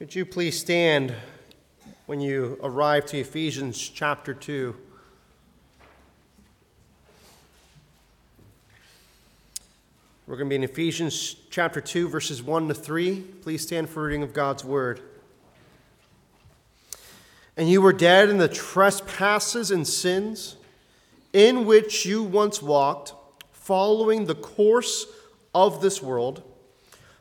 Could you please stand when you arrive to Ephesians chapter 2? We're going to be in Ephesians chapter 2, verses 1 to 3. Please stand for reading of God's word. "And you were dead in the trespasses and sins, in which you once walked, following the course of this world,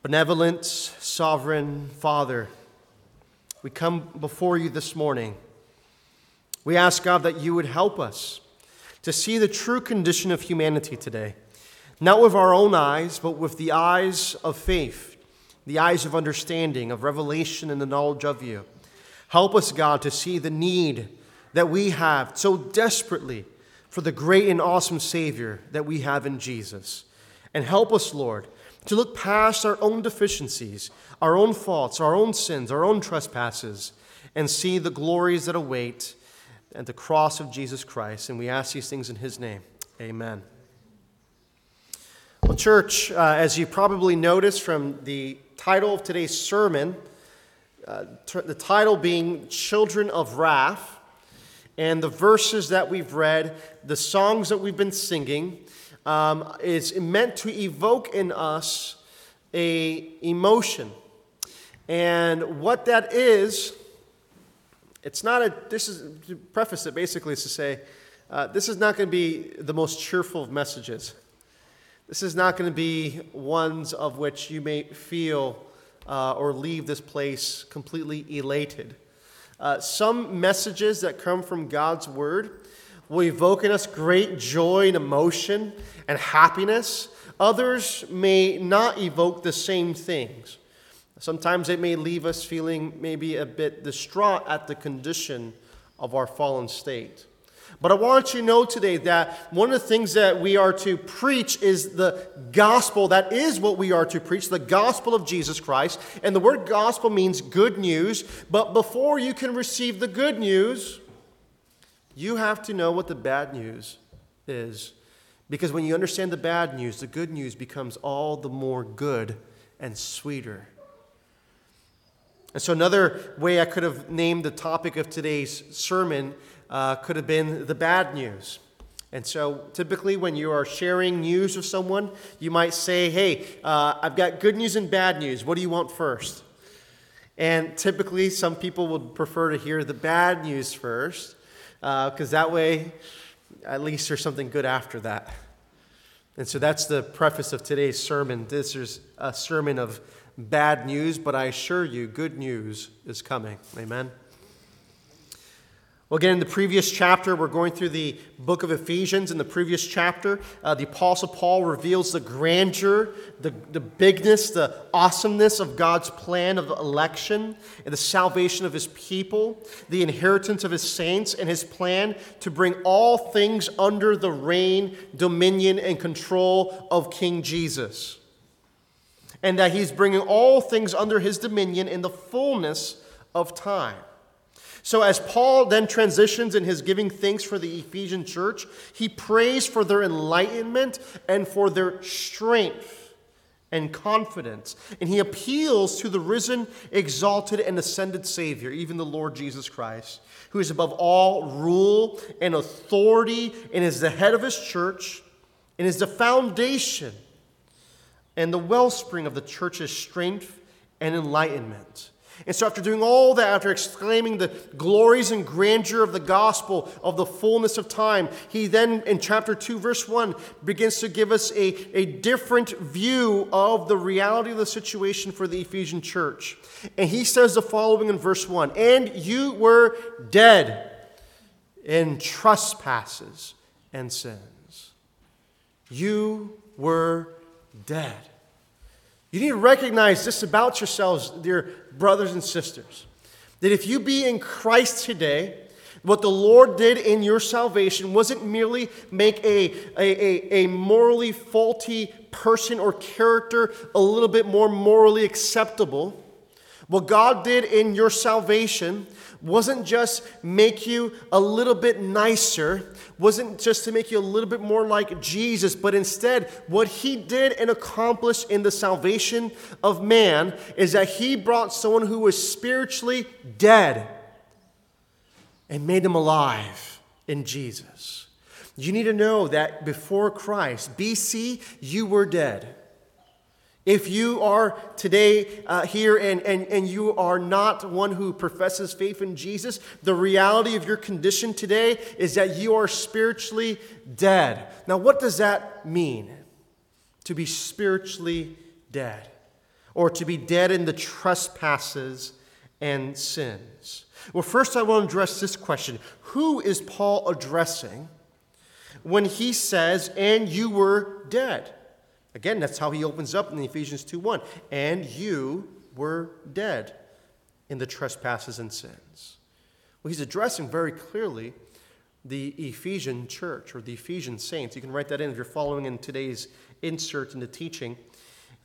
Benevolent, sovereign Father, we come before you this morning. We ask, God, that you would help us to see the true condition of humanity today, not with our own eyes, but with the eyes of faith, the eyes of understanding, of revelation, and the knowledge of you. Help us, God, to see the need that we have so desperately for the great and awesome Savior that we have in Jesus. And help us, Lord, to look past our own deficiencies, our own faults, our own sins, our own trespasses, and see the glories that await at the cross of Jesus Christ. And we ask these things in his name. Amen. Well, church, as you probably noticed from the title of today's sermon, the title being Children of Wrath, and the verses that we've read, the songs that we've been singing, is meant to evoke in us a emotion. And what that is, to preface it basically is to say, this is not going to be the most cheerful of messages. This is not going to be ones of which you may feel or leave this place completely elated. Some messages that come from God's word will evoke in us great joy and emotion and happiness. Others may not evoke the same things. Sometimes it may leave us feeling maybe a bit distraught at the condition of our fallen state. But I want you to know today that one of the things that we are to preach is the gospel. That is what we are to preach, the gospel of Jesus Christ. And the word gospel means good news. But before you can receive the good news, you have to know what the bad news is, because when you understand the bad news, the good news becomes all the more good and sweeter. And so another way I could have named the topic of today's sermon could have been the bad news. And so typically when you are sharing news with someone, you might say, "Hey, I've got good news and bad news. What do you want first?" And typically some people would prefer to hear the bad news first, because that way, at least there's something good after that. And so that's the preface of today's sermon. This is a sermon of bad news, but I assure you, good news is coming. Amen. Well, again, in the previous chapter, we're going through the book of Ephesians. In the previous chapter, the Apostle Paul reveals the grandeur, the bigness, the awesomeness of God's plan of election and the salvation of his people, the inheritance of his saints, and his plan to bring all things under the reign, dominion, and control of King Jesus. And that he's bringing all things under his dominion in the fullness of time. So as Paul then transitions in his giving thanks for the Ephesian church, he prays for their enlightenment and for their strength and confidence. And he appeals to the risen, exalted, and ascended Savior, even the Lord Jesus Christ, who is above all rule and authority and is the head of his church and is the foundation and the wellspring of the church's strength and enlightenment. And so after doing all that, after exclaiming the glories and grandeur of the gospel of the fullness of time, he then, in chapter 2, verse 1, begins to give us a different view of the reality of the situation for the Ephesian church. And he says the following in verse 1, "And you were dead in trespasses and sins." You were dead. You need to recognize this about yourselves, dear brothers and sisters, that if you be in Christ today, what the Lord did in your salvation wasn't merely make a morally faulty person or character a little bit more morally acceptable. What God did in your salvation wasn't just make you a little bit nicer, wasn't just to make you a little bit more like Jesus, but instead what he did and accomplished in the salvation of man is that he brought someone who was spiritually dead and made him alive in Jesus. You need to know that before Christ, BC, you were dead. If you are today here and you are not one who professes faith in Jesus, the reality of your condition today is that you are spiritually dead. Now, what does that mean, to be spiritually dead, or to be dead in the trespasses and sins? Well, first I want to address this question. Who is Paul addressing when he says, and you were dead? Again, that's how he opens up in Ephesians 2:1. And you were dead in the trespasses and sins. Well, he's addressing very clearly the Ephesian church or the Ephesian saints. You can write that in if you're following in today's insert in the teaching.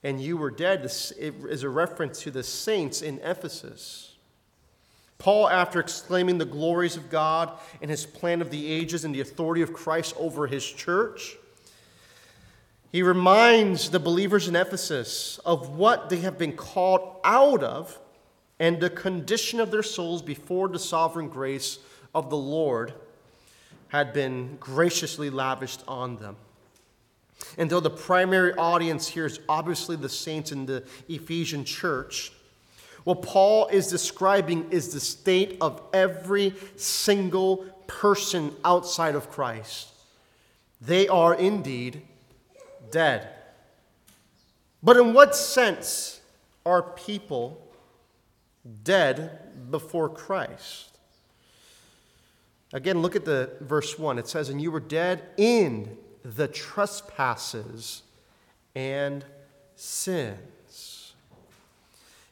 And you were dead is a reference to the saints in Ephesus. Paul, after exclaiming the glories of God and his plan of the ages and the authority of Christ over his church, he reminds the believers in Ephesus of what they have been called out of and the condition of their souls before the sovereign grace of the Lord had been graciously lavished on them. And though the primary audience here is obviously the saints in the Ephesian church, what Paul is describing is the state of every single person outside of Christ. They are indeed dead. But in what sense are people dead before Christ? Again, look at the verse 1. It says, and you were dead in the trespasses and sins.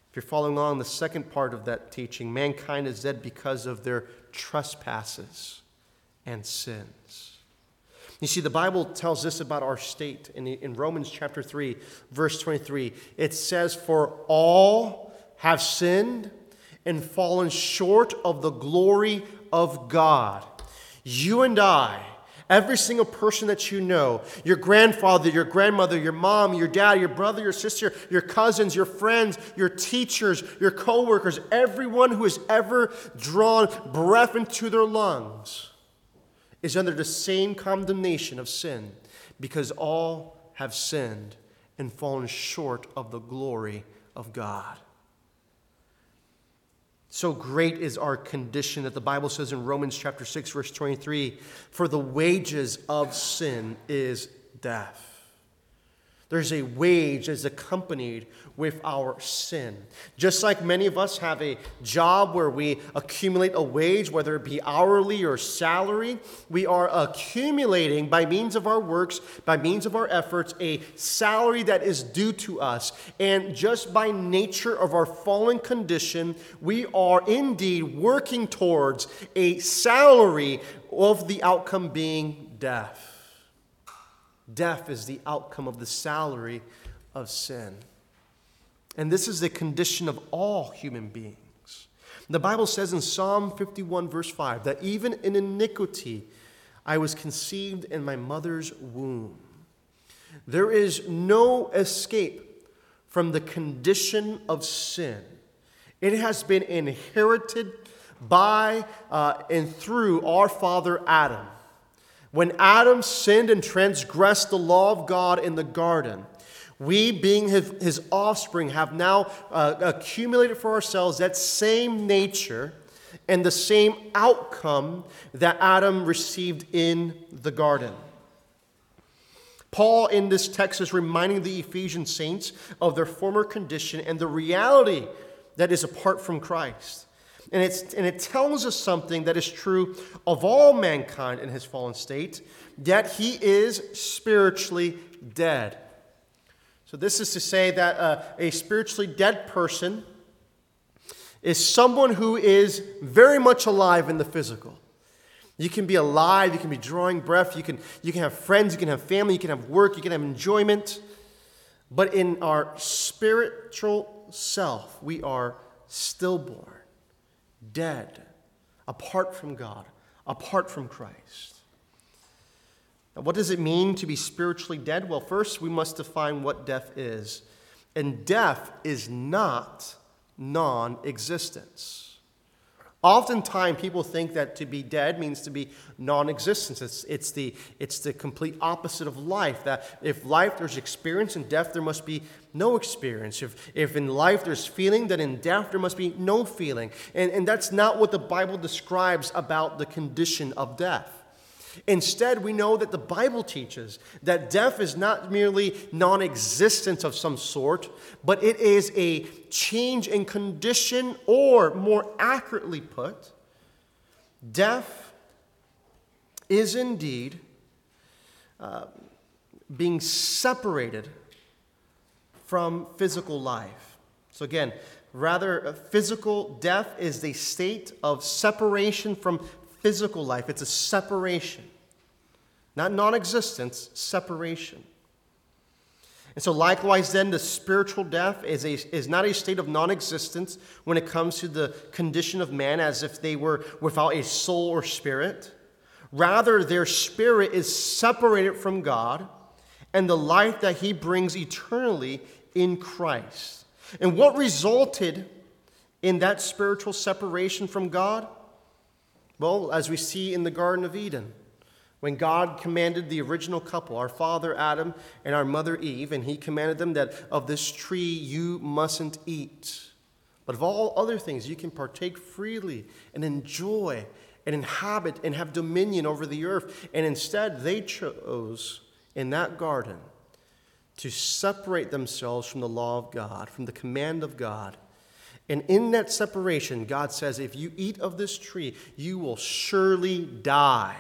If you're following along the second part of that teaching, mankind is dead because of their trespasses and sins. You see, the Bible tells us about our state. In Romans chapter 3, verse 23, it says, for all have sinned and fallen short of the glory of God. You and I, every single person that you know, your grandfather, your grandmother, your mom, your dad, your brother, your sister, your cousins, your friends, your teachers, your coworkers, everyone who has ever drawn breath into their lungs is under the same condemnation of sin, because all have sinned and fallen short of the glory of God. So great is our condition that the Bible says in Romans chapter 6, verse 23, for the wages of sin is death. There's a wage that's accompanied with our sin. Just like many of us have a job where we accumulate a wage, whether it be hourly or salary, we are accumulating by means of our works, by means of our efforts, a salary that is due to us. And just by nature of our fallen condition, we are indeed working towards a salary of the outcome being death. Death is the outcome of the salary of sin. And this is the condition of all human beings. The Bible says in Psalm 51, verse 5, that even in iniquity I was conceived in my mother's womb. There is no escape from the condition of sin. It has been inherited by and through our father Adam. When Adam sinned and transgressed the law of God in the garden, we, being his offspring, have now accumulated for ourselves that same nature and the same outcome that Adam received in the garden. Paul, in this text, is reminding the Ephesian saints of their former condition and the reality that is apart from Christ. And it tells us something that is true of all mankind in his fallen state, that he is spiritually dead. So this is to say that a spiritually dead person is someone who is very much alive in the physical. You can be alive, you can be drawing breath, you can have friends, you can have family, you can have work, you can have enjoyment. But in our spiritual self, we are stillborn, dead, apart from God, apart from Christ. Now, what does it mean to be spiritually dead? Well, first, we must define what death is. And death is not non-existence. Oftentimes, people think that to be dead means to be non-existence. It's the complete opposite of life, that if life there's experience, in death there must be no experience. If in life there's feeling, then in death there must be no feeling. And that's not what the Bible describes about the condition of death. Instead, we know that the Bible teaches that death is not merely non-existence of some sort, but it is a change in condition, or more accurately put, death is indeed being separated from physical life. So again, rather, physical death is the state of separation from physical life. It's a separation. Not non-existence, separation. And so likewise then, the spiritual death is not a state of non-existence when it comes to the condition of man as if they were without a soul or spirit. Rather, their spirit is separated from God and the life that he brings eternally in Christ. And what resulted in that spiritual separation from God? Well, as we see in the Garden of Eden, when God commanded the original couple, our father Adam and our mother Eve, and he commanded them that of this tree you mustn't eat, but of all other things you can partake freely and enjoy and inhabit and have dominion over the earth. And instead they chose in that garden to separate themselves from the law of God, from the command of God. And in that separation, God says, if you eat of this tree, you will surely die.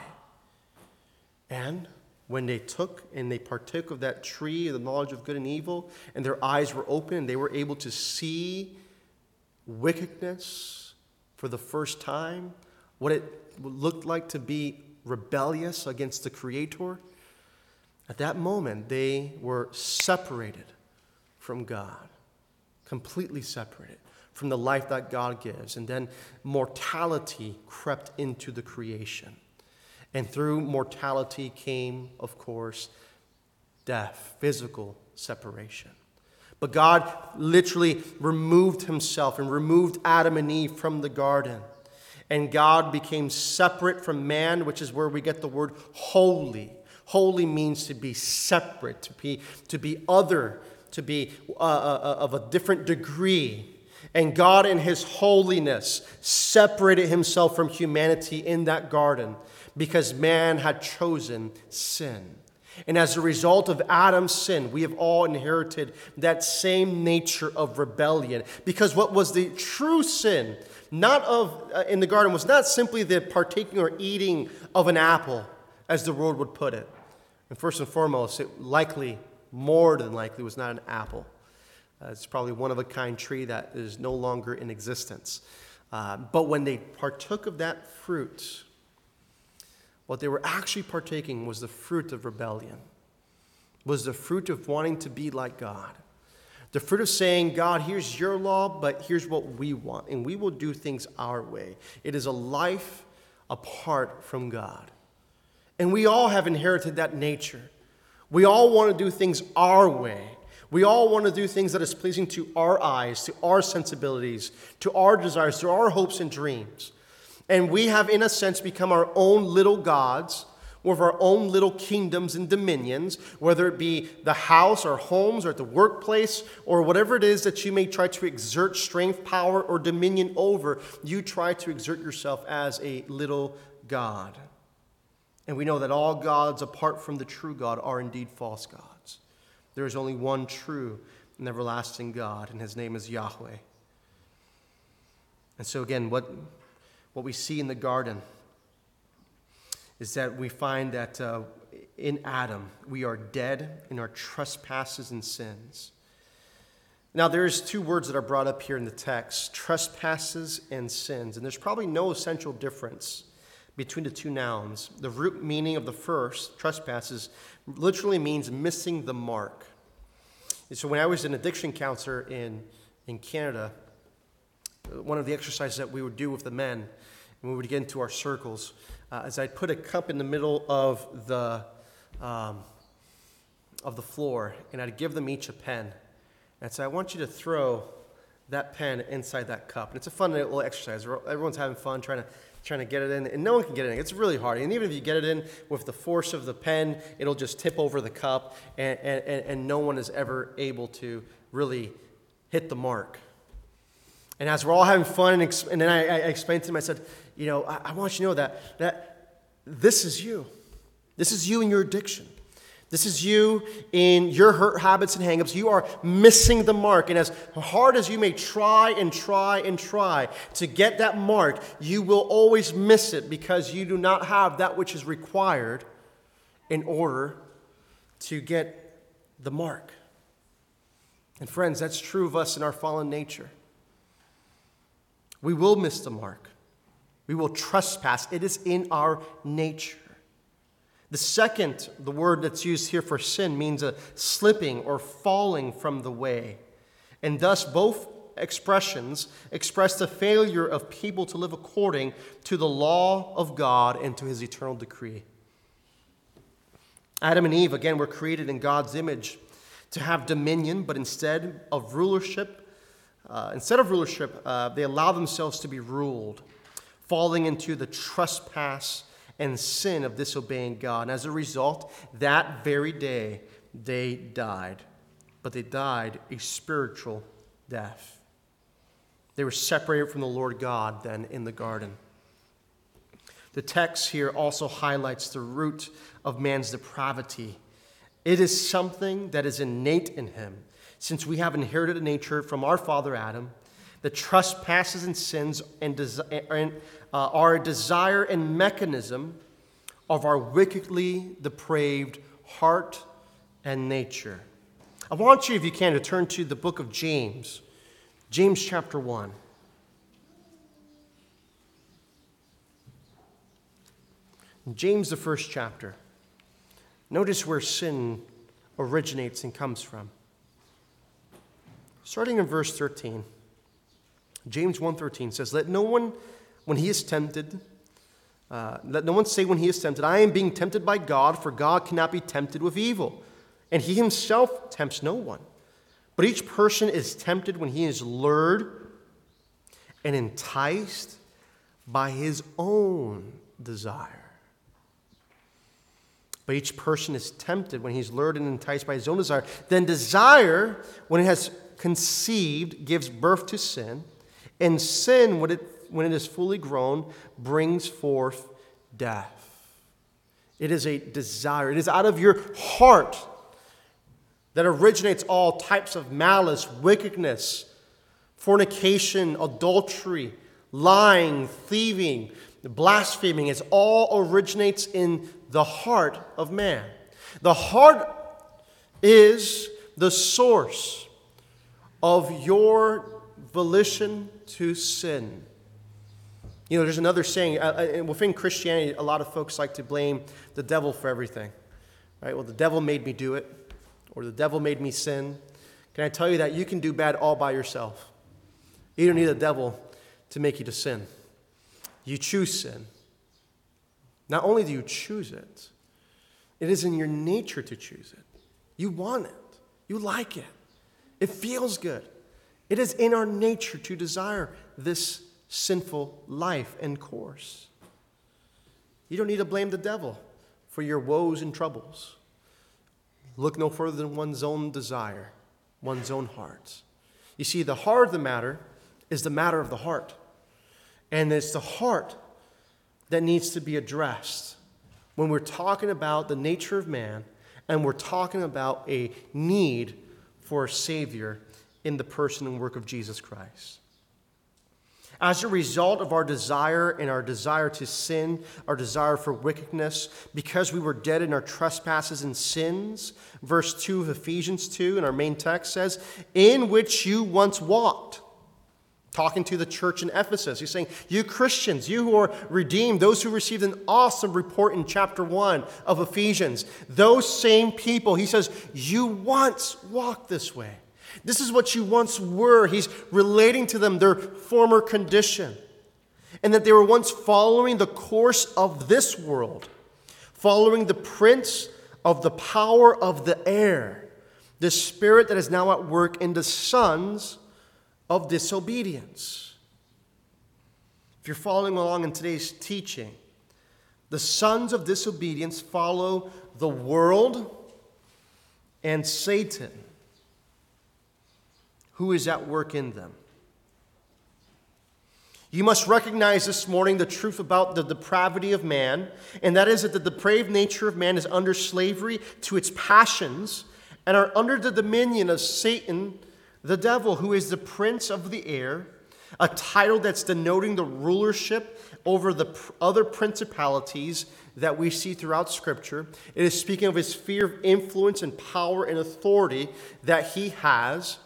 And when they took and they partook of that tree, the knowledge of good and evil, and their eyes were open, and they were able to see wickedness for the first time, what it looked like to be rebellious against the Creator, at that moment, they were separated from God, completely separated from the life that God gives. And then mortality crept into the creation. And through mortality came, of course, death, physical separation. But God literally removed himself and removed Adam and Eve from the garden. And God became separate from man, which is where we get the word holy. Holy means to be separate, to be other, to be of a different degree. And God in his holiness separated himself from humanity in that garden because man had chosen sin. And as a result of Adam's sin, we have all inherited that same nature of rebellion. Because what was the true sin in the garden was not simply the partaking or eating of an apple, as the world would put it. And first and foremost, it likely, more than likely, was not an apple. It's probably one of a kind tree that is no longer in existence. But when they partook of that fruit, what they were actually partaking was the fruit of rebellion, was the fruit of wanting to be like God, the fruit of saying, God, here's your law, but here's what we want, and we will do things our way. It is a life apart from God. And we all have inherited that nature. We all want to do things our way. We all want to do things that is pleasing to our eyes, to our sensibilities, to our desires, to our hopes and dreams. And we have, in a sense, become our own little gods with our own little kingdoms and dominions, whether it be the house or homes or the workplace or whatever it is that you may try to exert strength, power, or dominion over. You try to exert yourself as a little god. And we know that all gods apart from the true God are indeed false gods. There is only one true and everlasting God, and his name is Yahweh. And so again, what we see in the garden is that we find that in Adam, we are dead in our trespasses and sins. Now, there's two words that are brought up here in the text, trespasses and sins. And there's probably no essential difference between the two nouns. The root meaning of the first, trespasses, literally means missing the mark. And so when I was an addiction counselor in Canada, one of the exercises that we would do with the men, and we would get into our circles, is I'd put a cup in the middle of the floor, and I'd give them each a pen. And so I want you to throw that pen inside that cup. And it's a fun little exercise. Everyone's having fun trying to get it in. And no one can get it in. It's really hard. And even if you get it in with the force of the pen, it'll just tip over the cup. And no one is ever able to really hit the mark. And as we're all having fun, and then I explained to him, I said, you know, I want you to know that this is you. This is you and your addiction. This is you in your hurt habits and hangups. You are missing the mark. And as hard as you may try and try and try to get that mark, you will always miss it because you do not have that which is required in order to get the mark. And friends, that's true of us in our fallen nature. We will miss the mark. We will trespass. It is in our nature. The second, the word that's used here for sin, means a slipping or falling from the way. And thus, both expressions express the failure of people to live according to the law of God and to his eternal decree. Adam and Eve, again, were created in God's image to have dominion, but instead of rulership, they allow themselves to be ruled, falling into the trespass and sin of disobeying God. And as a result, that very day, they died. But they died a spiritual death. They were separated from the Lord God then in the garden. The text here also highlights the root of man's depravity. It is something that is innate in him. Since we have inherited a nature from our father Adam, the trespasses and sins are a desire and mechanism of our wickedly depraved heart and nature. I want you, if you can, to turn to the book of James, James chapter 1. James, the first chapter. Notice where sin originates and comes from. Starting in verse 13. James 1:13 says, let no one say when he is tempted, I am being tempted by God, for God cannot be tempted with evil, and he himself tempts no one. But each person is tempted when he is lured and enticed by his own desire. But each person is tempted when he is lured and enticed by his own desire. Then desire, when it has conceived, gives birth to sin. And sin, when it is fully grown, brings forth death. It is a desire. It is out of your heart that originates all types of malice, wickedness, fornication, adultery, lying, thieving, blaspheming. It all originates in the heart of man. The heart is the source of your volition to sin. You know, there's another saying, within Christianity, a lot of folks like to blame the devil for everything. Right? Well, the devil made me do it, or the devil made me sin. Can I tell you that you can do bad all by yourself? You don't need the devil to make you to sin. You choose sin. Not only do you choose it, it is in your nature to choose it. You want it. You like it. It feels good. It is in our nature to desire this sinful life and course. You don't need to blame the devil for your woes and troubles. Look no further than one's own desire, one's own heart. You see, the heart of the matter is the matter of the heart. And it's the heart that needs to be addressed when we're talking about the nature of man and we're talking about a need for a Savior in the person and work of Jesus Christ. as a result of our desire and our desire to sin, our desire for wickedness, because we were dead in our trespasses and sins, verse 2 of Ephesians 2 in our main text says, in which you once walked. Talking to the church in Ephesus, he's saying, you Christians, you who are redeemed, those who received an awesome report in chapter 1 of Ephesians, those same people, he says, you once walked this way. This is what you once were. He's relating to them their former condition, and that they were once following the course of this world, following the prince of the power of the air, the spirit that is now at work in the sons of disobedience. If you're following along in today's teaching, the sons of disobedience follow the world and Satan, who is at work in them. You must recognize this morning the truth about the depravity of man, and that is that the depraved nature of man is under slavery to its passions and are under the dominion of Satan, the devil, who is the prince of the air, a title that's denoting the rulership over the other principalities that we see throughout Scripture. It is speaking of his sphere of influence and power and authority that he has.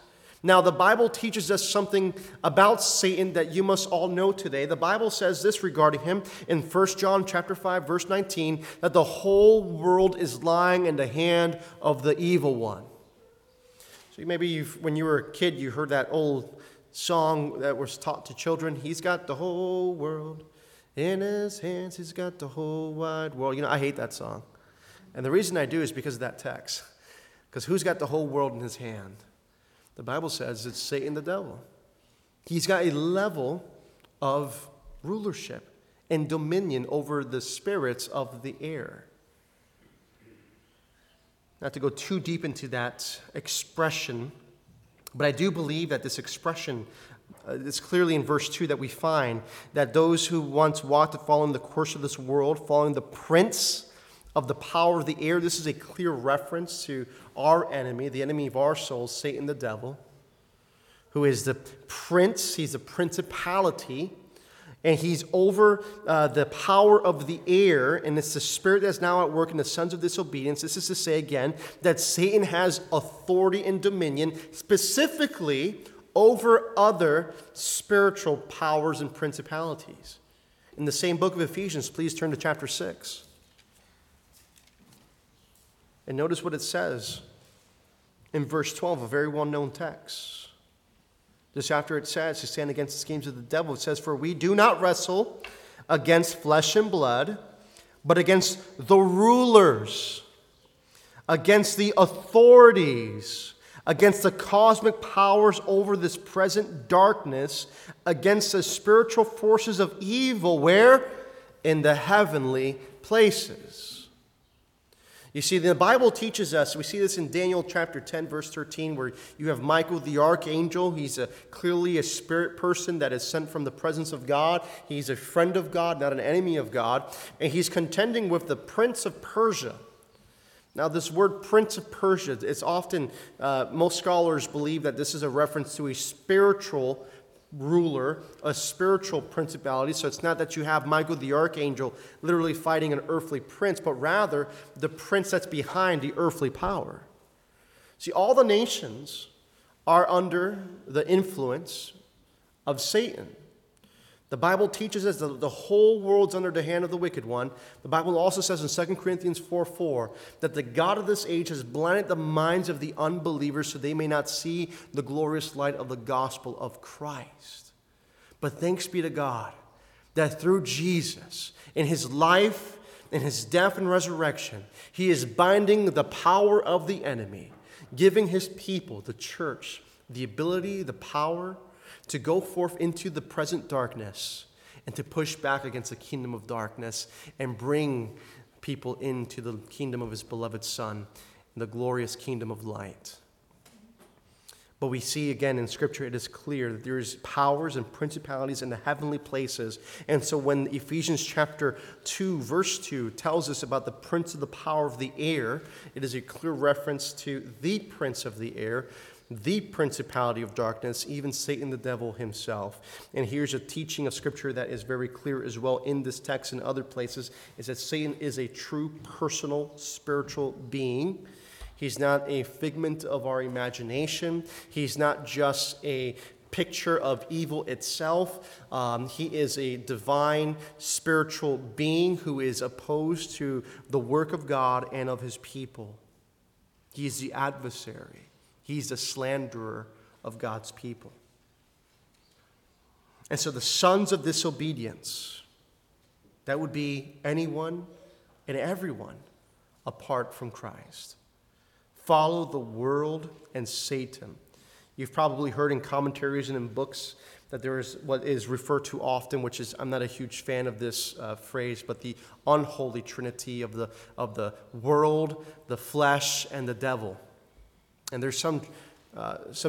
Now, the Bible teaches us something about Satan that you must all know today. The Bible says this regarding him in 1 John chapter 5, verse 19, that the whole world is lying in the hand of the evil one. So maybe when you were a kid, you heard that old song that was taught to children. He's got the whole world in his hands. He's got the whole wide world. You know, I hate that song. And the reason I do is because of that text. Because who's got the whole world in his hand? The Bible says it's Satan the devil. He's got a level of rulership and dominion over the spirits of the air. Not to go too deep into that expression, but I do believe that this expression is clearly in verse 2 that we find that those who once walked following the course of this world, following the prince of the power of the air, this is a clear reference to our enemy, the enemy of our souls, Satan the devil, who is the prince, he's a principality, and he's over the power of the air, and it's the spirit that's now at work in the sons of disobedience. This is to say, again, that Satan has authority and dominion specifically over other spiritual powers and principalities. In the same book of Ephesians, please turn to chapter 6. And notice what it says in verse 12, a very well-known text. Just after it says, to stand against the schemes of the devil, it says, for we do not wrestle against flesh and blood, but against the rulers, against the authorities, against the cosmic powers over this present darkness, against the spiritual forces of evil, where? In the heavenly places. You see, the Bible teaches us, we see this in Daniel chapter 10, verse 13, where you have Michael the archangel. He's clearly a spirit person that is sent from the presence of God. He's a friend of God, not an enemy of God. And he's contending with the prince of Persia. Now, this word prince of Persia, it's often, most scholars believe that this is a reference to a spiritual ruler, a spiritual principality. So it's not that you have Michael the archangel literally fighting an earthly prince, but rather the prince that's behind the earthly power. See, all the nations are under the influence of Satan. The Bible teaches us that the whole world's under the hand of the wicked one. The Bible also says in 2 Corinthians 4:4 that the God of this age has blinded the minds of the unbelievers so they may not see the glorious light of the gospel of Christ. But thanks be to God that through Jesus, in his life, in his death and resurrection, he is binding the power of the enemy, giving his people, the church, the ability, the power to go forth into the present darkness and to push back against the kingdom of darkness and bring people into the kingdom of his beloved Son, the glorious kingdom of light. But we see again in Scripture, it is clear that there is powers and principalities in the heavenly places. And so when Ephesians chapter 2, verse 2 tells us about the prince of the power of the air, it is a clear reference to the prince of the air, the principality of darkness, even Satan the devil himself. And here's a teaching of Scripture that is very clear as well in this text and other places, is that Satan is a true personal spiritual being. He's not a figment of our imagination. He's not just a picture of evil itself. He is a divine spiritual being who is opposed to the work of God and of his people. He's the adversary. He's the slanderer of God's people. And so the sons of disobedience, that would be anyone and everyone apart from Christ, follow the world and Satan. You've probably heard in commentaries and in books that there is what is referred to often, which is, I'm not a huge fan of this phrase, but the unholy trinity of the world, the flesh, and the devil. And there's some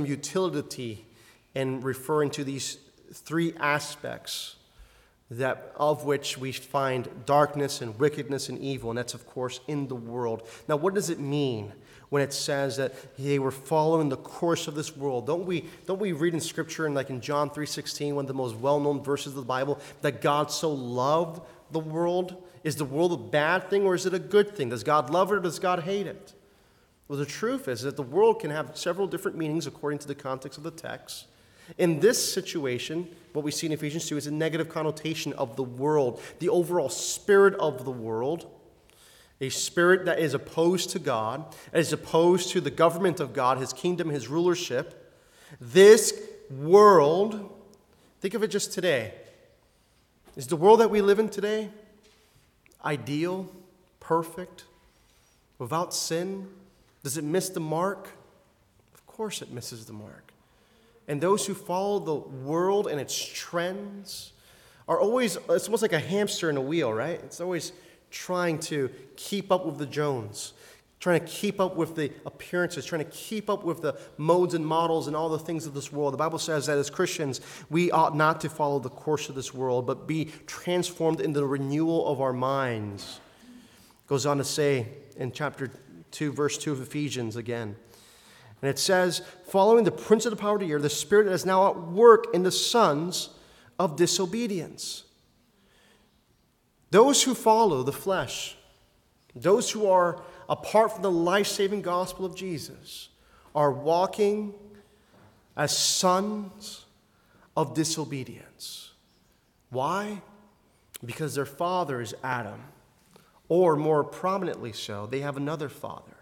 utility in referring to these three aspects that of which we find darkness and wickedness and evil, and that's, of course, in the world. Now, what does it mean when it says that they were following the course of this world? Don't we read in Scripture, and like in John 3:16, one of the most well-known verses of the Bible, that God so loved the world? Is the world a bad thing, or is it a good thing? Does God love it, or does God hate it? Well, the truth is that the world can have several different meanings according to the context of the text. In this situation, what we see in Ephesians 2 is a negative connotation of the world, the overall spirit of the world, a spirit that is opposed to God, that is opposed to the government of God, his kingdom, his rulership. This world, think of it just today. Is the world that we live in today ideal, perfect, without sin? Does it miss the mark? Of course it misses the mark. And those who follow the world and its trends are always, it's almost like a hamster in a wheel, right? It's always trying to keep up with the Jones, trying to keep up with the appearances, trying to keep up with the modes and models and all the things of this world. The Bible says that as Christians, we ought not to follow the course of this world, but be transformed in the renewal of our minds. It goes on to say in chapter 2, verse 2 of Ephesians again, and it says, following the prince of the power of the air, the spirit that is now at work in the sons of disobedience. Those who follow the flesh, those who are apart from the life-saving gospel of Jesus, are walking as sons of disobedience. Why? Because their father is Adam, or more prominently so, they have another father.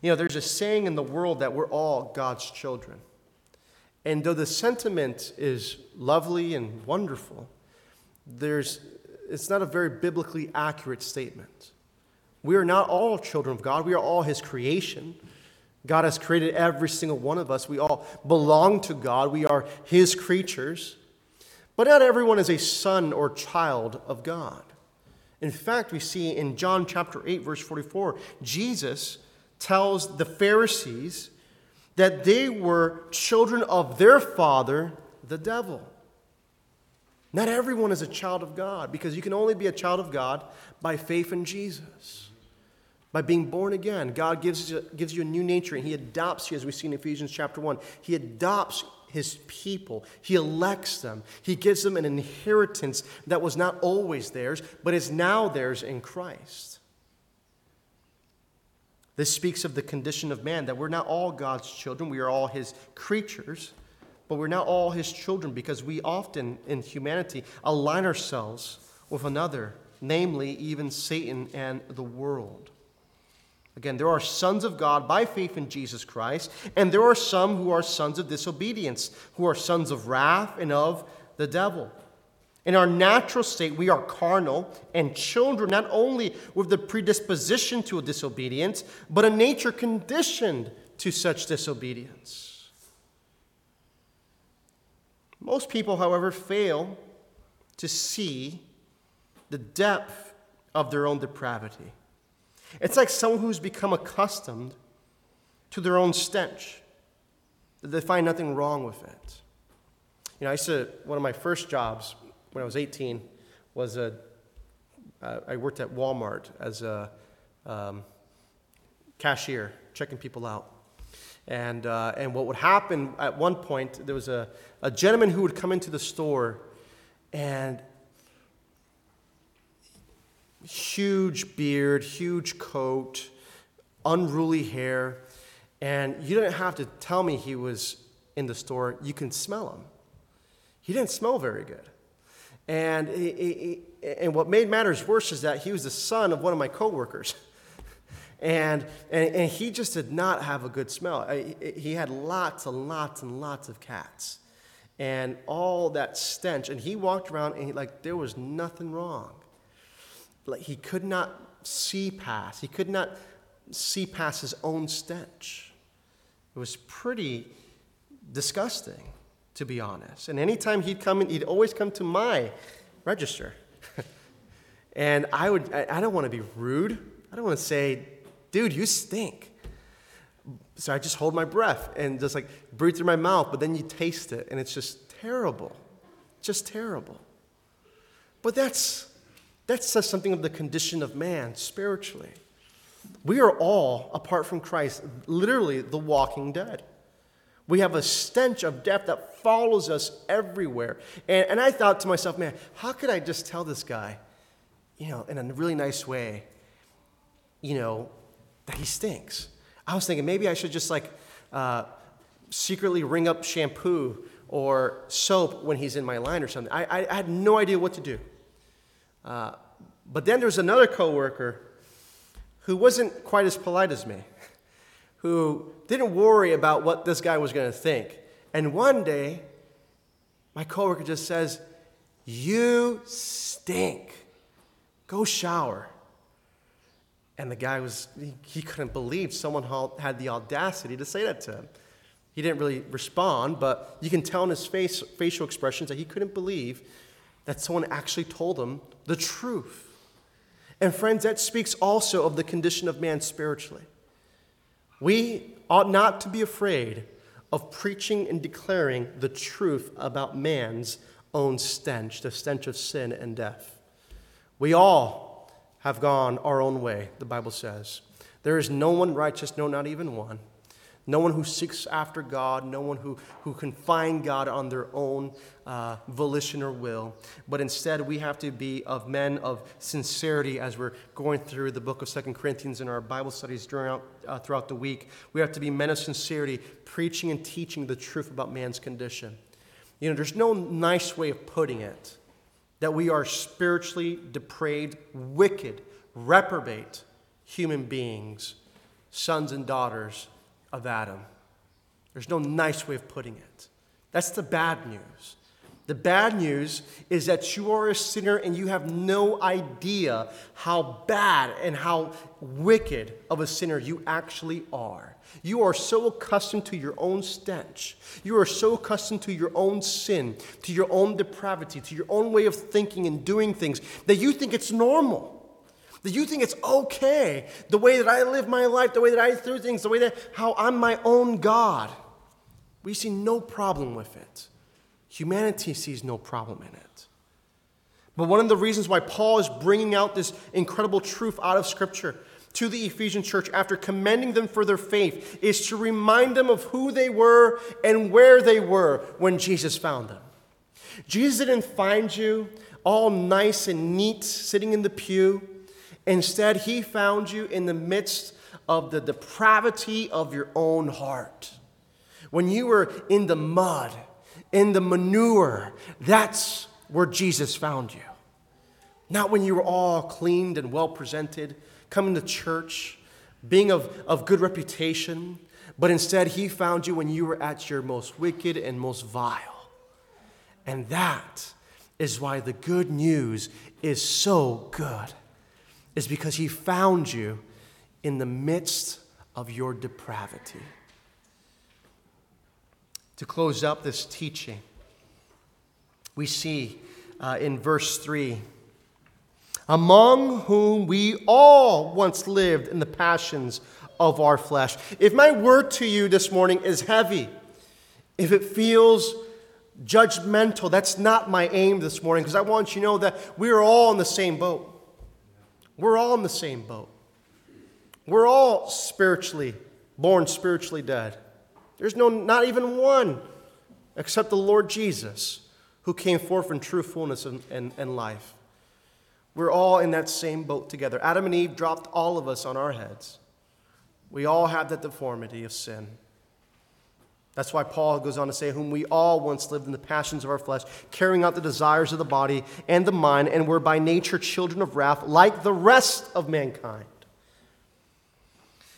You know, there's a saying in the world that we're all God's children. And though the sentiment is lovely and wonderful, it's not a very biblically accurate statement. We are not all children of God. We are all his creation. God has created every single one of us. We all belong to God. We are his creatures. But not everyone is a son or child of God. In fact, we see in John chapter 8, verse 44, Jesus tells the Pharisees that they were children of their father, the devil. Not everyone is a child of God, because you can only be a child of God by faith in Jesus. By being born again, God gives you a new nature, and he adopts you, as we see in Ephesians chapter 1. He adopts his people. He elects them. He gives them an inheritance that was not always theirs, but is now theirs in Christ. This speaks of the condition of man, that we're not all God's children. We are all his creatures, but we're not all his children because we often, in humanity, align ourselves with another, namely even Satan and the world. Again, there are sons of God by faith in Jesus Christ, and there are some who are sons of disobedience, who are sons of wrath and of the devil. In our natural state, we are carnal and children, not only with the predisposition to a disobedience, but a nature conditioned to such disobedience. Most people, however, fail to see the depth of their own depravity. It's like someone who's become accustomed to their own stench, that they find nothing wrong with it. You know, one of my first jobs when I was 18, I worked at Walmart as a cashier, checking people out. And what would happen at one point, there was a gentleman who would come into the store, and huge beard, huge coat, unruly hair, and you didn't have to tell me he was in the store. You can smell him. He didn't smell very good. And and what made matters worse is that he was the son of one of my coworkers. And he just did not have a good smell. He had lots and lots and lots of cats and all that stench. And he walked around and there was nothing wrong. He could not see past. He could not see past his own stench. It was pretty disgusting, to be honest. And anytime he'd come in, he'd always come to my register. And I don't want to be rude. I don't want to say, dude, you stink. So I just hold my breath and just breathe through my mouth, but then you taste it, and it's just terrible. Just terrible. But that says something of the condition of man spiritually. We are all, apart from Christ, literally the walking dead. We have a stench of death that follows us everywhere. And I thought to myself, man, how could I just tell this guy, in a really nice way, that he stinks? I was thinking maybe I should just secretly ring up shampoo or soap when he's in my line or something. I had no idea what to do. But then there was another coworker who wasn't quite as polite as me, who didn't worry about what this guy was going to think. And one day, my coworker just says, "You stink. Go shower." And the guy he couldn't believe someone had the audacity to say that to him. He didn't really respond, but you can tell in his facial expressions that he couldn't believe that someone actually told him the truth. And friends, that speaks also of the condition of man spiritually. We ought not to be afraid of preaching and declaring the truth about man's own stench, the stench of sin and death. We all have gone our own way, the Bible says. There is no one righteous, no, not even one. No one who seeks after God, no one who can find God on their own volition or will. But instead, we have to be of men of sincerity as we're going through the book of 2 Corinthians in our Bible studies throughout the week. We have to be men of sincerity, preaching and teaching the truth about man's condition. There's no nice way of putting it. That we are spiritually depraved, wicked, reprobate human beings, sons and daughters of Adam. There's no nice way of putting it. That's the bad news. The bad news is that you are a sinner and you have no idea how bad and how wicked of a sinner you actually are. You are so accustomed to your own stench. You are so accustomed to your own sin, to your own depravity, to your own way of thinking and doing things that you think it's normal. That you think it's okay, the way that I live my life, the way that I do things, the way that how I'm my own God. We see no problem with it. Humanity sees no problem in it. But one of the reasons why Paul is bringing out this incredible truth out of Scripture to the Ephesian church after commending them for their faith is to remind them of who they were and where they were when Jesus found them. Jesus didn't find you all nice and neat sitting in the pew. Instead, he found you in the midst of the depravity of your own heart. When you were in the mud, in the manure, that's where Jesus found you. Not when you were all cleaned and well presented, coming to church, being of good reputation, but instead he found you when you were at your most wicked and most vile. And that is why the good news is so good. It's because he found you in the midst of your depravity. To close up this teaching, we see in verse 3, among whom we all once lived in the passions of our flesh. If my word to you this morning is heavy, if it feels judgmental, that's not my aim this morning, because I want you to know that we're all in the same boat. We're all in the same boat. We're all born spiritually dead. There's not even one except the Lord Jesus, who came forth in true fullness and life. We're all in that same boat together. Adam and Eve dropped all of us on our heads. We all have that deformity of sin. That's why Paul goes on to say, whom we all once lived in the passions of our flesh, carrying out the desires of the body and the mind, and were by nature children of wrath, like the rest of mankind.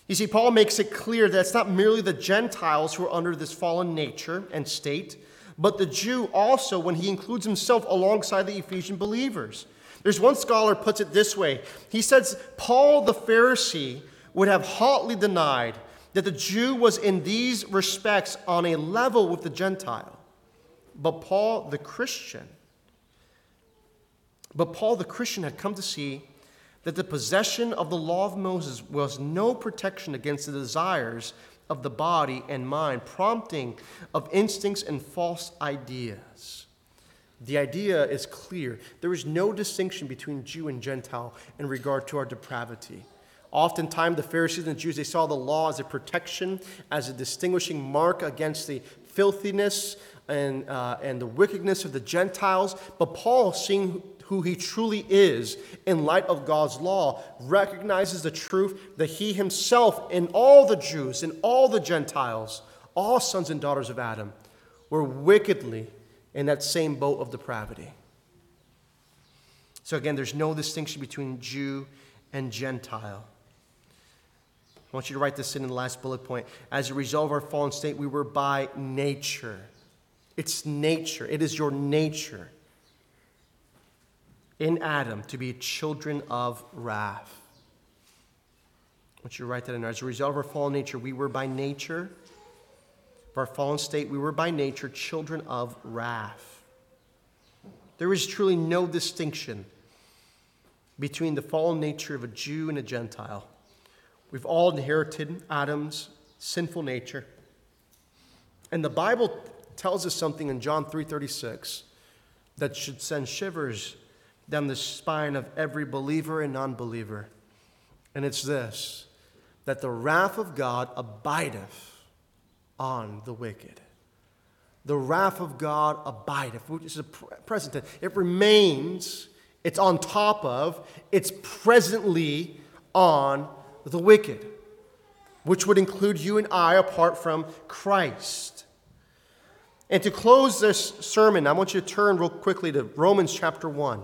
You see, Paul makes it clear that it's not merely the Gentiles who are under this fallen nature and state, but the Jew also, when he includes himself alongside the Ephesian believers. There's one scholar puts it this way. He says, Paul the Pharisee would have hotly denied that the Jew was in these respects on a level with the Gentile. But Paul the Christian had come to see that the possession of the law of Moses was no protection against the desires of the body and mind, prompting of instincts and false ideas. The idea is clear. There is no distinction between Jew and Gentile in regard to our depravity. Oftentimes, the Pharisees and the Jews, they saw the law as a protection, as a distinguishing mark against the filthiness and the wickedness of the Gentiles. But Paul, seeing who he truly is in light of God's law, recognizes the truth that he himself and all the Jews and all the Gentiles, all sons and daughters of Adam, were wickedly in that same boat of depravity. So again, there's no distinction between Jew and Gentile. I want you to write this in the last bullet point. As a result of our fallen state, we were by nature. It's nature. It is your nature in Adam to be children of wrath. I want you to write that in there. As a result of our fallen nature, we were by nature. Of our fallen state, we were by nature children of wrath. There is truly no distinction between the fallen nature of a Jew and a Gentile. We've all inherited Adam's sinful nature. And the Bible tells us something in John 3:36 that should send shivers down the spine of every believer and non-believer. And it's this, that the wrath of God abideth on the wicked. The wrath of God abideth, which is a present tense. It remains, it's on top of, it's presently on the wicked, which would include you and I apart from Christ. And to close this sermon, I want you to turn real quickly to Romans chapter 1.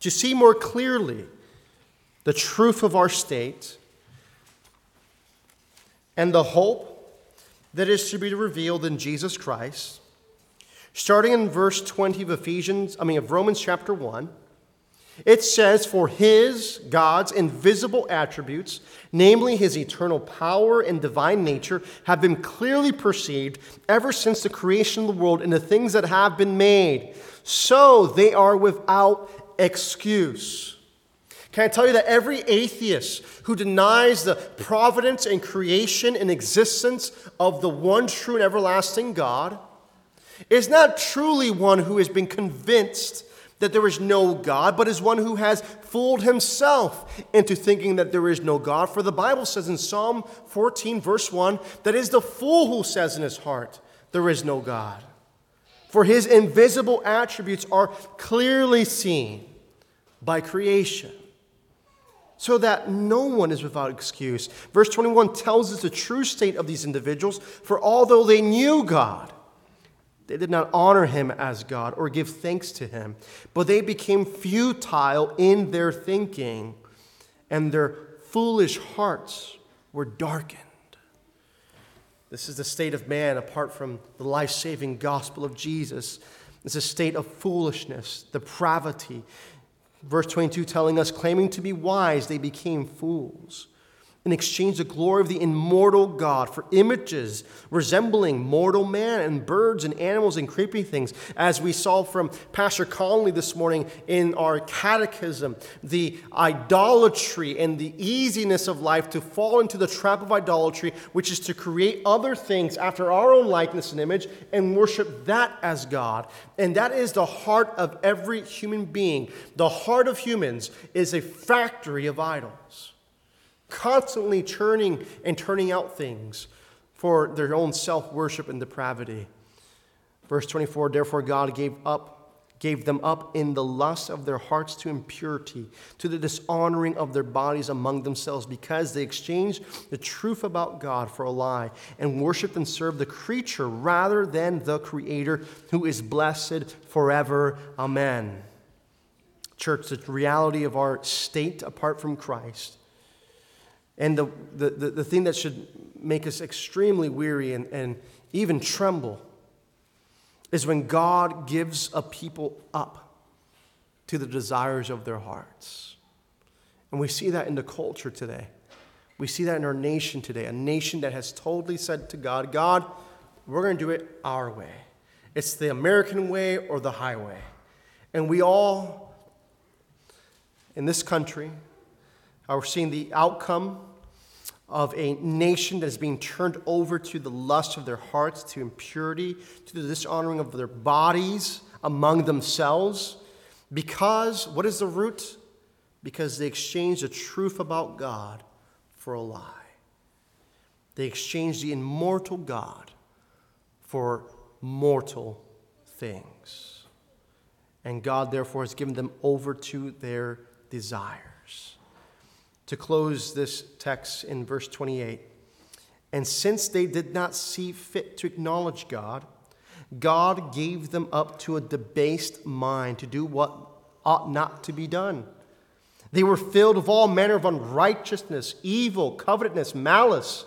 To see more clearly the truth of our state and the hope that is to be revealed in Jesus Christ. Starting in verse 20 of Romans chapter 1, it says, for his, God's invisible attributes, namely his eternal power and divine nature, have been clearly perceived ever since the creation of the world in the things that have been made. So they are without excuse. Can I tell you that every atheist who denies the providence and creation and existence of the one true and everlasting God is not truly one who has been convinced that there is no God, but is one who has fooled himself into thinking that there is no God. For the Bible says in Psalm 14, verse 1, that is the fool who says in his heart, there is no God. For his invisible attributes are clearly seen by creation, so that no one is without excuse. Verse 21 tells us the true state of these individuals, for although they knew God, they did not honor him as God or give thanks to him, but they became futile in their thinking, and their foolish hearts were darkened. This is the state of man apart from the life-saving gospel of Jesus. It's a state of foolishness, depravity. Verse 22 telling us, claiming to be wise, they became fools and exchanged the glory of the immortal God for images resembling mortal man and birds and animals and creeping things. As we saw from Pastor Conley this morning in our catechism, the idolatry and the easiness of life to fall into the trap of idolatry, which is to create other things after our own likeness and image and worship that as God. And that is the heart of every human being. The heart of humans is a factory of idols. constantly churning and turning out things for their own self-worship and depravity. Verse 24, therefore God gave them up in the lust of their hearts to impurity, to the dishonoring of their bodies among themselves, because they exchanged the truth about God for a lie and worshiped and served the creature rather than the Creator, who is blessed forever. Amen. Church, the reality of our state apart from Christ, and the thing that should make us extremely weary and even tremble, is when God gives a people up to the desires of their hearts. And we see that in the culture today. We see that in our nation today, a nation that has totally said to God, God, we're going to do it our way. It's the American way or the highway. And we all, in this country, are seeing the outcome of a nation that is being turned over to the lust of their hearts, to impurity, to the dishonoring of their bodies among themselves. Because, what is the root? Because they exchange the truth about God for a lie. They exchange the immortal God for mortal things. And God, therefore, has given them over to their desires. To close this text in verse 28, and since they did not see fit to acknowledge God, God gave them up to a debased mind to do what ought not to be done. They were filled with all manner of unrighteousness, evil, covetousness, malice.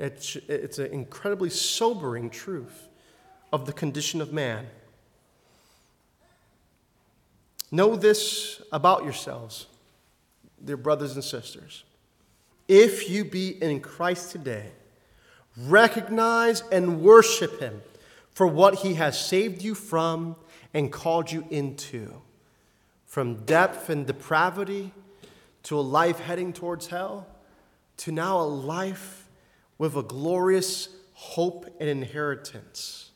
It's an incredibly sobering truth of the condition of man. Know this about yourselves, dear brothers and sisters. If you be in Christ today, recognize and worship him for what he has saved you from and called you into, from depth and depravity to a life heading towards hell, to now a life with a glorious hope and inheritance,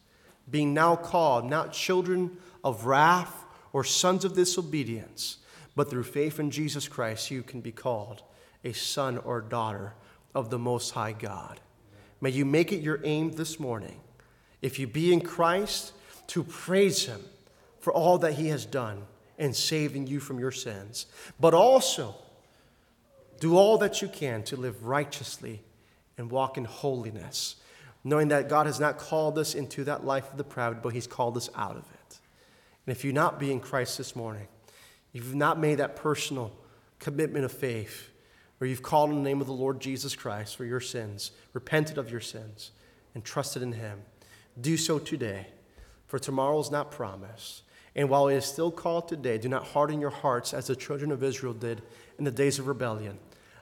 being now called not children of wrath or sons of disobedience, but through faith in Jesus Christ, you can be called a son or daughter of the Most High God. May you make it your aim this morning, if you be in Christ, to praise him for all that he has done in saving you from your sins, but also do all that you can to live righteously and walk in holiness, knowing that God has not called us into that life of depravity, but he's called us out of it. And if you're not being Christ this morning, you've not made that personal commitment of faith, or you've called on the name of the Lord Jesus Christ for your sins, repented of your sins, and trusted in him, do so today, for tomorrow is not promised. And while it is still called today, do not harden your hearts as the children of Israel did in the days of rebellion,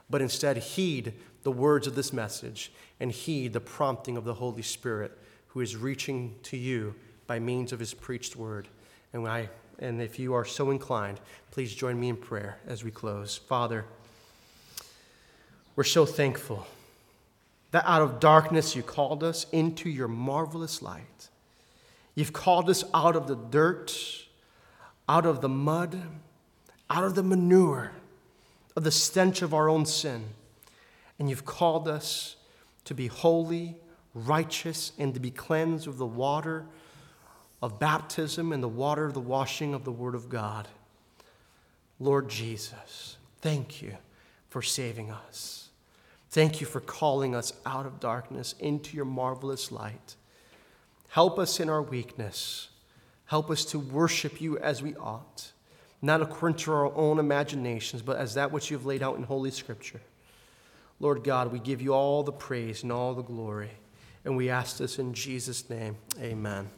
but instead heed the words of this message and heed the prompting of the Holy Spirit, who is reaching to you by means of his preached word. And if you are so inclined, please join me in prayer as we close. Father, we're so thankful that out of darkness you called us into your marvelous light. You've called us out of the dirt, out of the mud, out of the manure, of the stench of our own sin. And you've called us to be holy, righteous, and to be cleansed of the water of baptism and the water of the washing of the Word of God. Lord Jesus, thank you for saving us. Thank you for calling us out of darkness into your marvelous light. Help us in our weakness. Help us to worship you as we ought, not according to our own imaginations, but as that which you have laid out in Holy Scripture. Lord God, we give you all the praise and all the glory, and we ask this in Jesus' name. Amen.